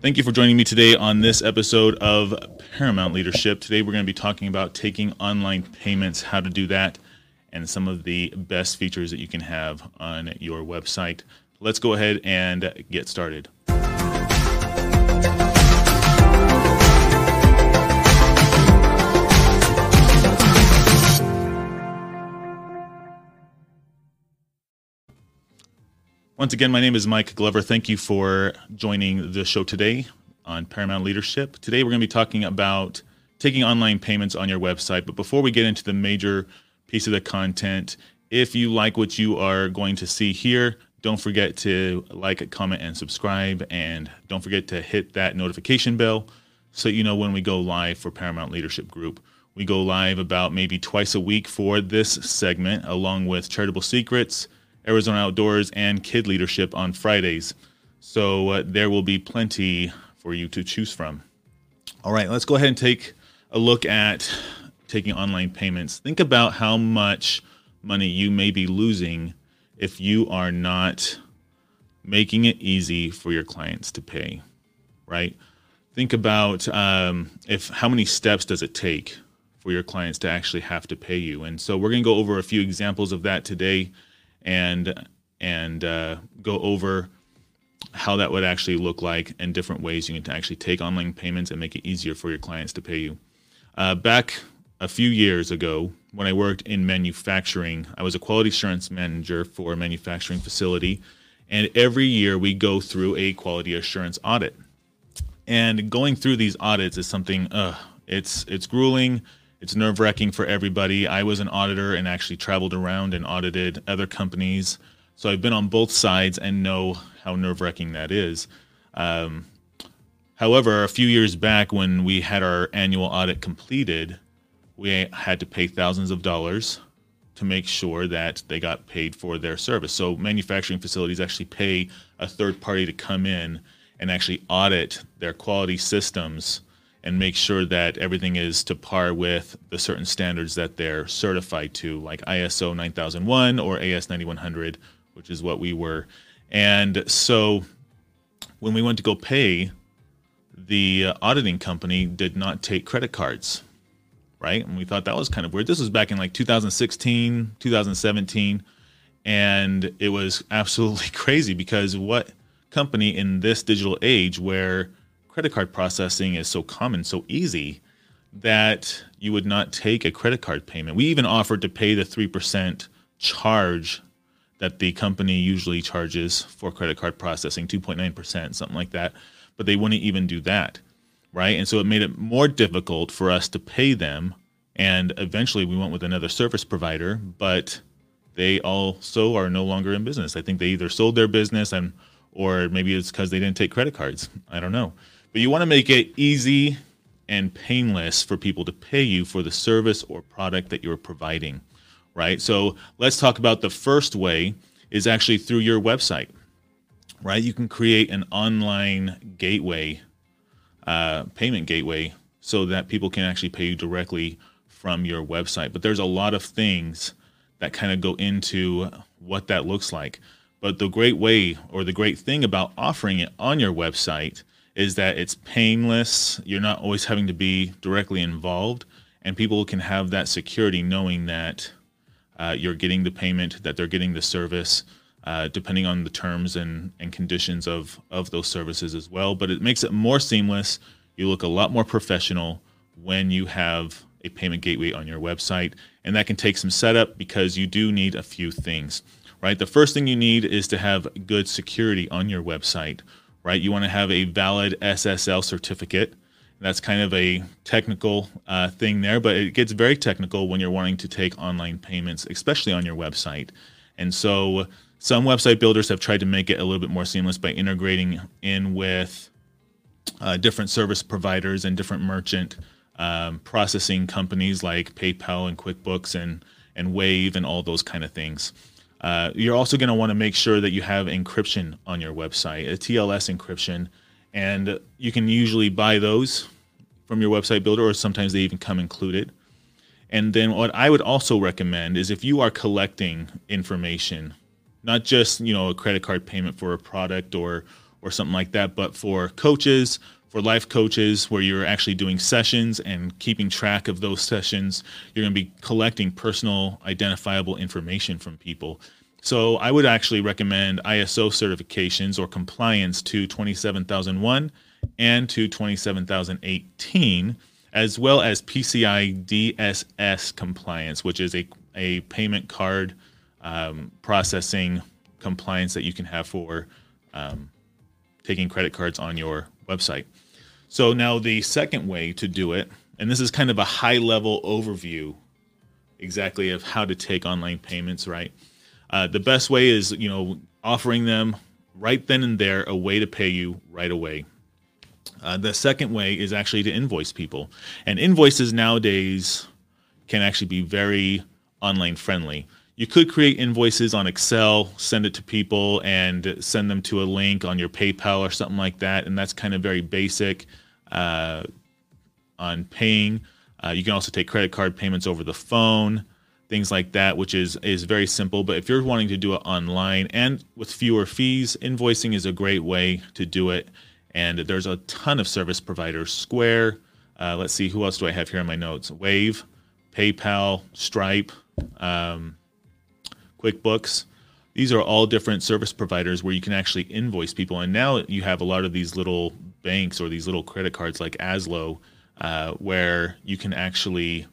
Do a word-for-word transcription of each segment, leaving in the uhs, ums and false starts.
Thank you for joining me today on this episode of Paramount Leadership. Today we're going to be talking about taking online payments, how to do that, and some of the best features that you can have on your website. Let's go ahead and get started. Once again, my name is Mike Glover. Thank you for joining the show today on Paramount Leadership. Today, we're going to be talking about taking online payments on your website. But before we get into the major piece of the content, if you like what you are going to see here, don't forget to like, comment, and subscribe. And don't forget to hit that notification bell so you know when we go live for Paramount Leadership Group. We go live about maybe twice a week for this segment, along with Charitable Secrets, Arizona Outdoors, and Kid Leadership on Fridays. So uh, there will be plenty for you to choose from. All right, let's go ahead and take a look at taking online payments. Think about how much money you may be losing if you are not making it easy for your clients to pay, right? Think about um, if how many steps does it take for your clients to actually have to pay you? And so we're going to go over a few examples of that today. and and uh, go over how that would actually look like and different ways you can actually take online payments and make it easier for your clients to pay you. Uh, back a few years ago, when I worked in manufacturing, I was a quality assurance manager for a manufacturing facility. And every year we go through a quality assurance audit. And going through these audits is something, uh, it's it's grueling. It's nerve-wracking for everybody. I was an auditor and actually traveled around and audited other companies. So I've been on both sides and know how nerve-wracking that is. Um, however, a few years back when we had our annual audit completed, we had to pay thousands of dollars to make sure that they got paid for their service. So manufacturing facilities actually pay a third party to come in and actually audit their quality systems and make sure that everything is to par with the certain standards that they're certified to, like I S O nine thousand one or A S ninety-one hundred, which is what we were. And so when we went to go pay, the auditing company did not take credit cards, right? And we thought that was kind of weird. This was back in like two thousand sixteen, two thousand seventeen. And it was absolutely crazy because what company in this digital age where credit card processing is so common, so easy, that you would not take a credit card payment. We even offered to pay the three percent charge that the company usually charges for credit card processing, two point nine percent, something like that. But they wouldn't even do that, right? And so it made it more difficult for us to pay them. And eventually we went with another service provider, but they also are no longer in business. I think they either sold their business and or maybe it's because they didn't take credit cards. I don't know. But you want to make it easy and painless for people to pay you for the service or product that you're providing, right? So let's talk about the first way is actually through your website, right? You can create an online gateway, uh, payment gateway, so that people can actually pay you directly from your website. But there's a lot of things that kind of go into what that looks like. But the great way or the great thing about offering it on your website is that it's painless. You're not always having to be directly involved, and people can have that security knowing that uh, you're getting the payment, that they're getting the service, uh, depending on the terms and, and conditions of, of those services as well. But it makes it more seamless. You look a lot more professional when you have a payment gateway on your website, and that can take some setup because you do need a few things, right? The first thing you need is to have good security on your website. Right, you want to have a valid S S L certificate. That's kind of a technical uh, thing there, but it gets very technical when you're wanting to take online payments, especially on your website. And so some website builders have tried to make it a little bit more seamless by integrating in with uh, different service providers and different merchant um, processing companies like PayPal and QuickBooks and, and Wave and all those kind of things. Uh, you're also going to want to make sure that you have encryption on your website, a T L S encryption, and you can usually buy those from your website builder, or sometimes they even come included. And then what I would also recommend is if you are collecting information, not just, you know, a credit card payment for a product or or something like that. But for coaches, for life coaches, where you're actually doing sessions and keeping track of those sessions, you're going to be collecting personal identifiable information from people. So I would actually recommend I S O certifications or compliance to twenty-seven thousand one and to twenty-seven thousand eighteen, as well as P C I D S S compliance, which is a, a payment card um, processing compliance that you can have for um, taking credit cards on your website. So now the second way to do it, and this is kind of a high level overview exactly of how to take online payments, right? Uh, the best way is, you know, offering them right then and there a way to pay you right away. Uh, the second way is actually to invoice people, and invoices nowadays can actually be very online friendly. You could create invoices on Excel, send it to people, and send them to a link on your PayPal or something like that. And that's kind of very basic uh, on paying. Uh, you can also take credit card payments over the phone, things like that, which is, is very simple. But if you're wanting to do it online and with fewer fees, invoicing is a great way to do it. And there's a ton of service providers. Square, uh, let's see, who else do I have here in my notes? Wave, PayPal, Stripe, um, QuickBooks. These are all different service providers where you can actually invoice people. And now you have a lot of these little banks or these little credit cards like Aslo, uh, where you can actually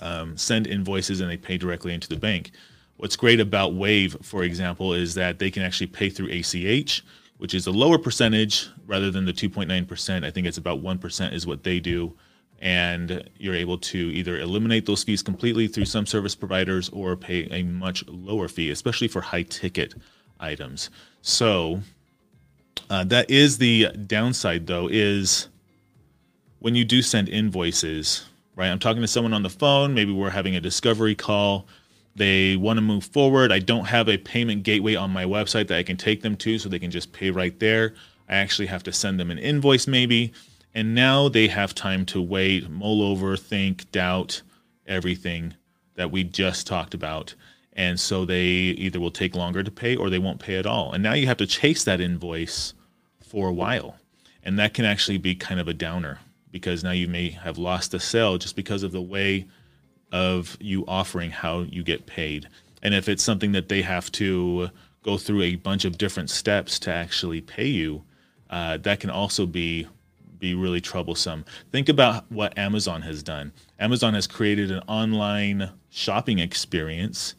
um, send invoices and they pay directly into the bank. What's great about Wave, for example, is that they can actually pay through A C H, which is a lower percentage rather than the two point nine percent. I think it's about one percent is what they do. And you're able to either eliminate those fees completely through some service providers or pay a much lower fee, especially for high ticket items. So uh, that is the downside, though, is when you do send invoices, right? I'm talking to someone on the phone. Maybe we're having a discovery call. They want to move forward. I don't have a payment gateway on my website that I can take them to so they can just pay right there. I actually have to send them an invoice maybe. And now they have time to wait, mull over, think, doubt, everything that we just talked about. And so they either will take longer to pay or they won't pay at all. And now you have to chase that invoice for a while. And that can actually be kind of a downer because now you may have lost a sale just because of the way of you offering how you get paid. And if it's something that they have to go through a bunch of different steps to actually pay you, uh, that can also be be really troublesome. Think about what Amazon has done. Amazon has created an online shopping experience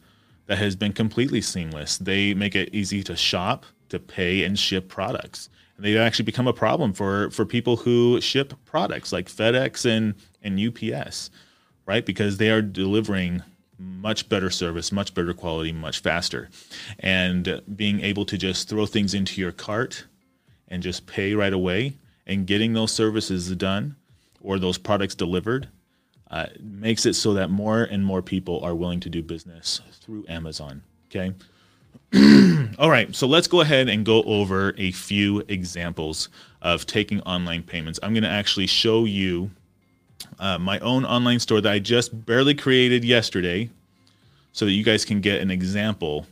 that has been completely seamless. They make it easy to shop, to pay, and ship products. And they've actually become a problem for, for people who ship products like FedEx and, and U P S, right? Because they are delivering much better service, much better quality, much faster. And being able to just throw things into your cart and just pay right away and getting those services done or those products delivered uh, makes it so that more and more people are willing to do business through Amazon, okay? All right, so let's go ahead and go over a few examples of taking online payments. I'm gonna actually show you uh, my own online store that I just barely created yesterday so that you guys can get an example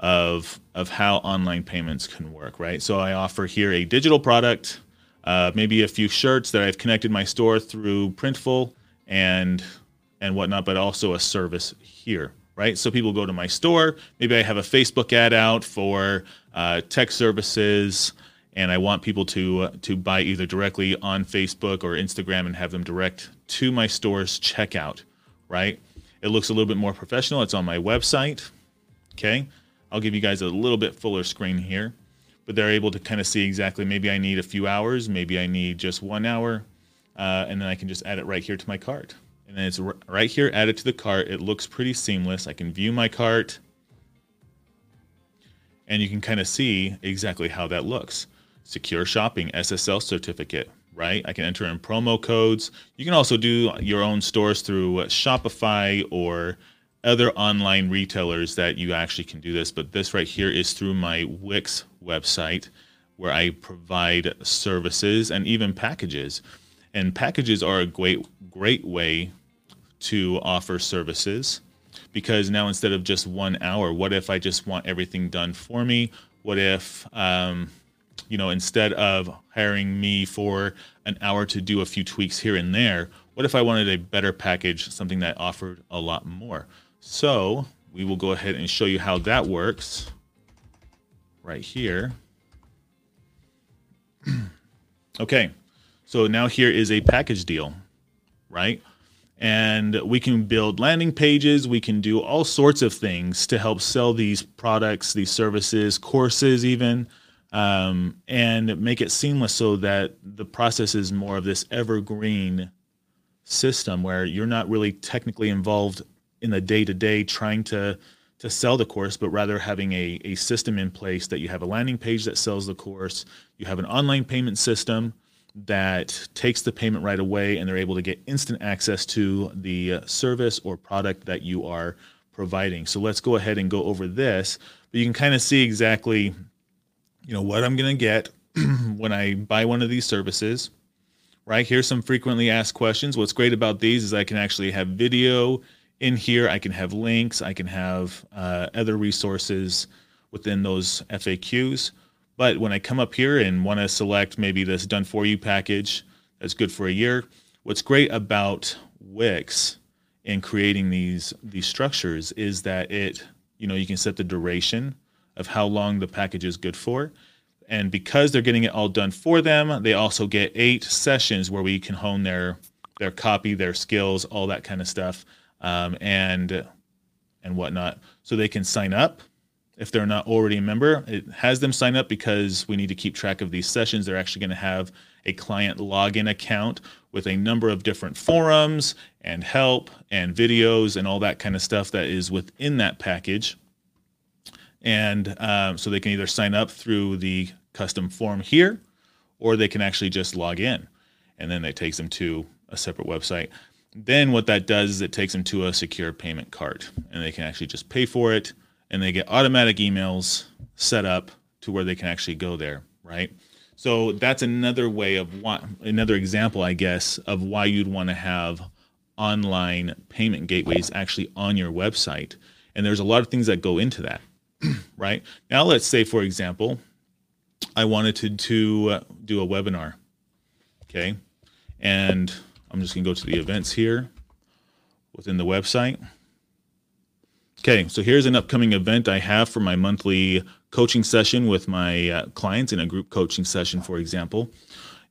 of, of how online payments can work, right? So I offer here a digital product, Uh, maybe a few shirts that I've connected my store through Printful and and whatnot, but also a service here, right? So people go to my store. Maybe I have a Facebook ad out for uh, tech services, and I want people to uh, to buy either directly on Facebook or Instagram and have them direct to my store's checkout, right? It looks a little bit more professional. It's on my website, okay? I'll give you guys a little bit fuller screen here. But they're able to kind of see exactly, maybe I need a few hours, maybe I need just one hour, uh, and then I can just add it right here to my cart. And then it's r- right here, added to the cart. It looks pretty seamless. I can view my cart, and you can kind of see exactly how that looks. Secure shopping, S S L certificate, right? I can enter in promo codes. You can also do your own stores through uh, Shopify or other online retailers that you actually can do this, but this right here is through my Wix website where I provide services and even packages. And packages are a great, great way to offer services because now instead of just one hour, what if I just want everything done for me? What if um, you know, instead of hiring me for an hour to do a few tweaks here and there, what if I wanted a better package, something that offered a lot more? So we will go ahead and show you how that works right here. Okay, so now here is a package deal, right? And we can build landing pages. We can do all sorts of things to help sell these products, these services, courses even, um, and make it seamless so that the process is more of this evergreen system where you're not really technically involved in the day-to-day trying to, to sell the course, but rather having a, a system in place that you have a landing page that sells the course, you have an online payment system that takes the payment right away, and they're able to get instant access to the service or product that you are providing. So let's go ahead and go over this, but you can kind of see exactly, you know, what I'm gonna get when I buy one of these services. Right, here's some frequently asked questions. What's great about these is I can actually have video in here, I can have links, I can have uh, other resources within those F A Qs. But when I come up here and want to select maybe this done for you package that's good for a year, what's great about Wix in creating these these structures is that it, you know, you can set the duration of how long the package is good for. And because they're getting it all done for them, they also get eight sessions where we can hone their their copy, their skills, all that kind of stuff. Um, and and whatnot. So they can sign up if they're not already a member. It has them sign up because we need to keep track of these sessions. They're actually going to have a client login account with a number of different forums and help and videos and all that kind of stuff that is within that package. And um, so they can either sign up through the custom form here, or they can actually just log in, and then it takes them to a separate website. Then what that does is it takes them to a secure payment cart, and they can actually just pay for it, and they get automatic emails set up to where they can actually go there, right? So that's another way of why, another example, I guess, of why you'd want to have online payment gateways actually on your website. And there's a lot of things that go into that, right? Now let's say, for example, I wanted to, to do a webinar, okay? And I'm just gonna go to the events here within the website. Okay, so here's an upcoming event I have for my monthly coaching session with my uh, clients in a group coaching session, for example,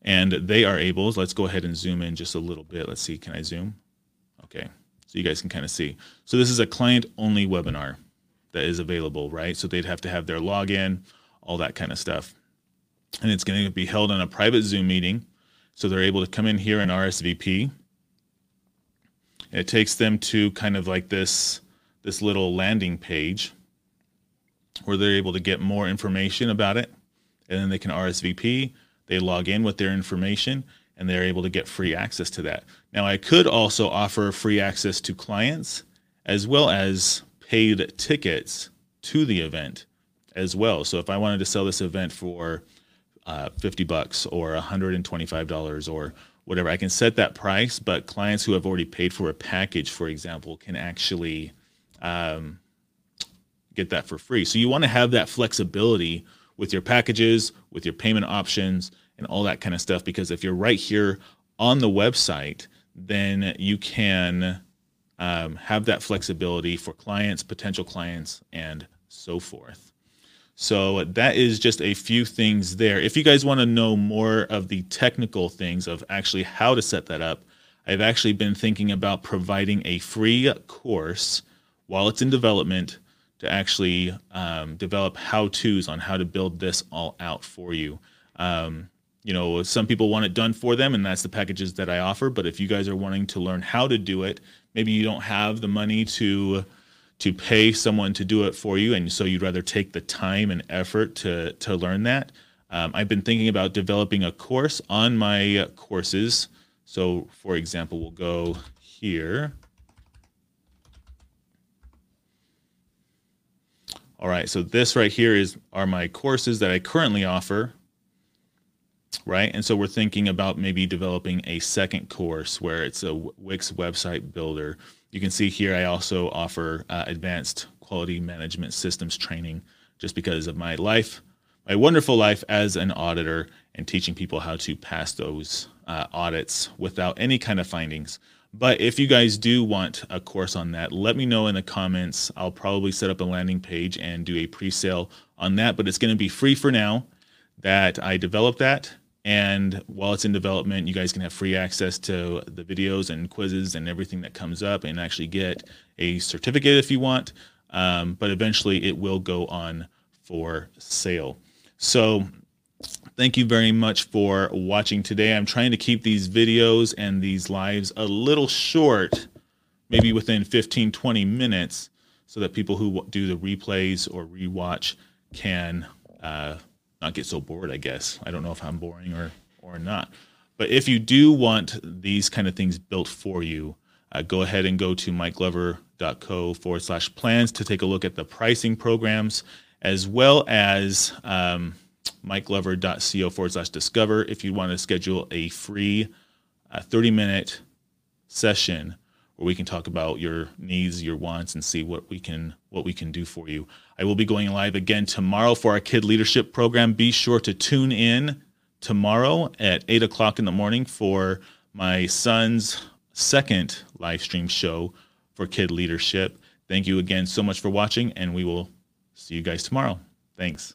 and they are able, let's go ahead and zoom in just a little bit. Let's see, can I zoom? Okay, so you guys can kind of see. So this is a client only webinar that is available, right? So they'd have to have their login, all that kind of stuff. And it's gonna be held on a private Zoom meeting. So they're able to come in here and R S V P. It takes them to kind of like this, this little landing page where they're able to get more information about it. And then they can R S V P, they log in with their information, and they're able to get free access to that. Now I could also offer free access to clients as well as paid tickets to the event as well. So if I wanted to sell this event for Uh, fifty bucks or one hundred twenty-five dollars or whatever, I can set that price, but clients who have already paid for a package, for example, can actually um, get that for free. So you want to have that flexibility with your packages, with your payment options and all that kind of stuff, because if you're right here on the website, then you can um, have that flexibility for clients, potential clients, and so forth. So that is just a few things there. If you guys want to know more of the technical things of actually how to set that up, I've actually been thinking about providing a free course while it's in development to actually um, develop how-tos on how to build this all out for you. Um, you know, some people want it done for them, and that's the packages that I offer. But if you guys are wanting to learn how to do it, maybe you don't have the money to to pay someone to do it for you, and so you'd rather take the time and effort to, to learn that. Um, I've been thinking about developing a course on my courses. So for example, we'll go here. All right, so this right here is are my courses that I currently offer, right? And so we're thinking about maybe developing a second course where it's a Wix website builder. You can see here I also offer uh, advanced quality management systems training just because of my life, my wonderful life as an auditor and teaching people how to pass those uh, audits without any kind of findings. But if you guys do want a course on that, let me know in the comments. I'll probably set up a landing page and do a pre-sale on that, but it's going to be free for now that I develop that. And while it's in development, you guys can have free access to the videos and quizzes and everything that comes up, and actually get a certificate if you want. Um, but eventually it will go on for sale. So thank you very much for watching today. I'm trying to keep these videos and these lives a little short, maybe within fifteen, twenty minutes, so that people who do the replays or rewatch can uh, not get so bored, I guess. I don't know if I'm boring or, or not. But if you do want these kind of things built for you, uh, go ahead and go to mike glover dot co forward slash plans to take a look at the pricing programs, as well as um, mike glover dot co forward slash discover if you want to schedule a free thirty-minute uh, session where we can talk about your needs, your wants, and see what we can what we can do for you. I will be going live again tomorrow for our Kid Leadership program. Be sure to tune in tomorrow at eight o'clock in the morning for my son's second live stream show for Kid Leadership. Thank you again so much for watching, and we will see you guys tomorrow. Thanks.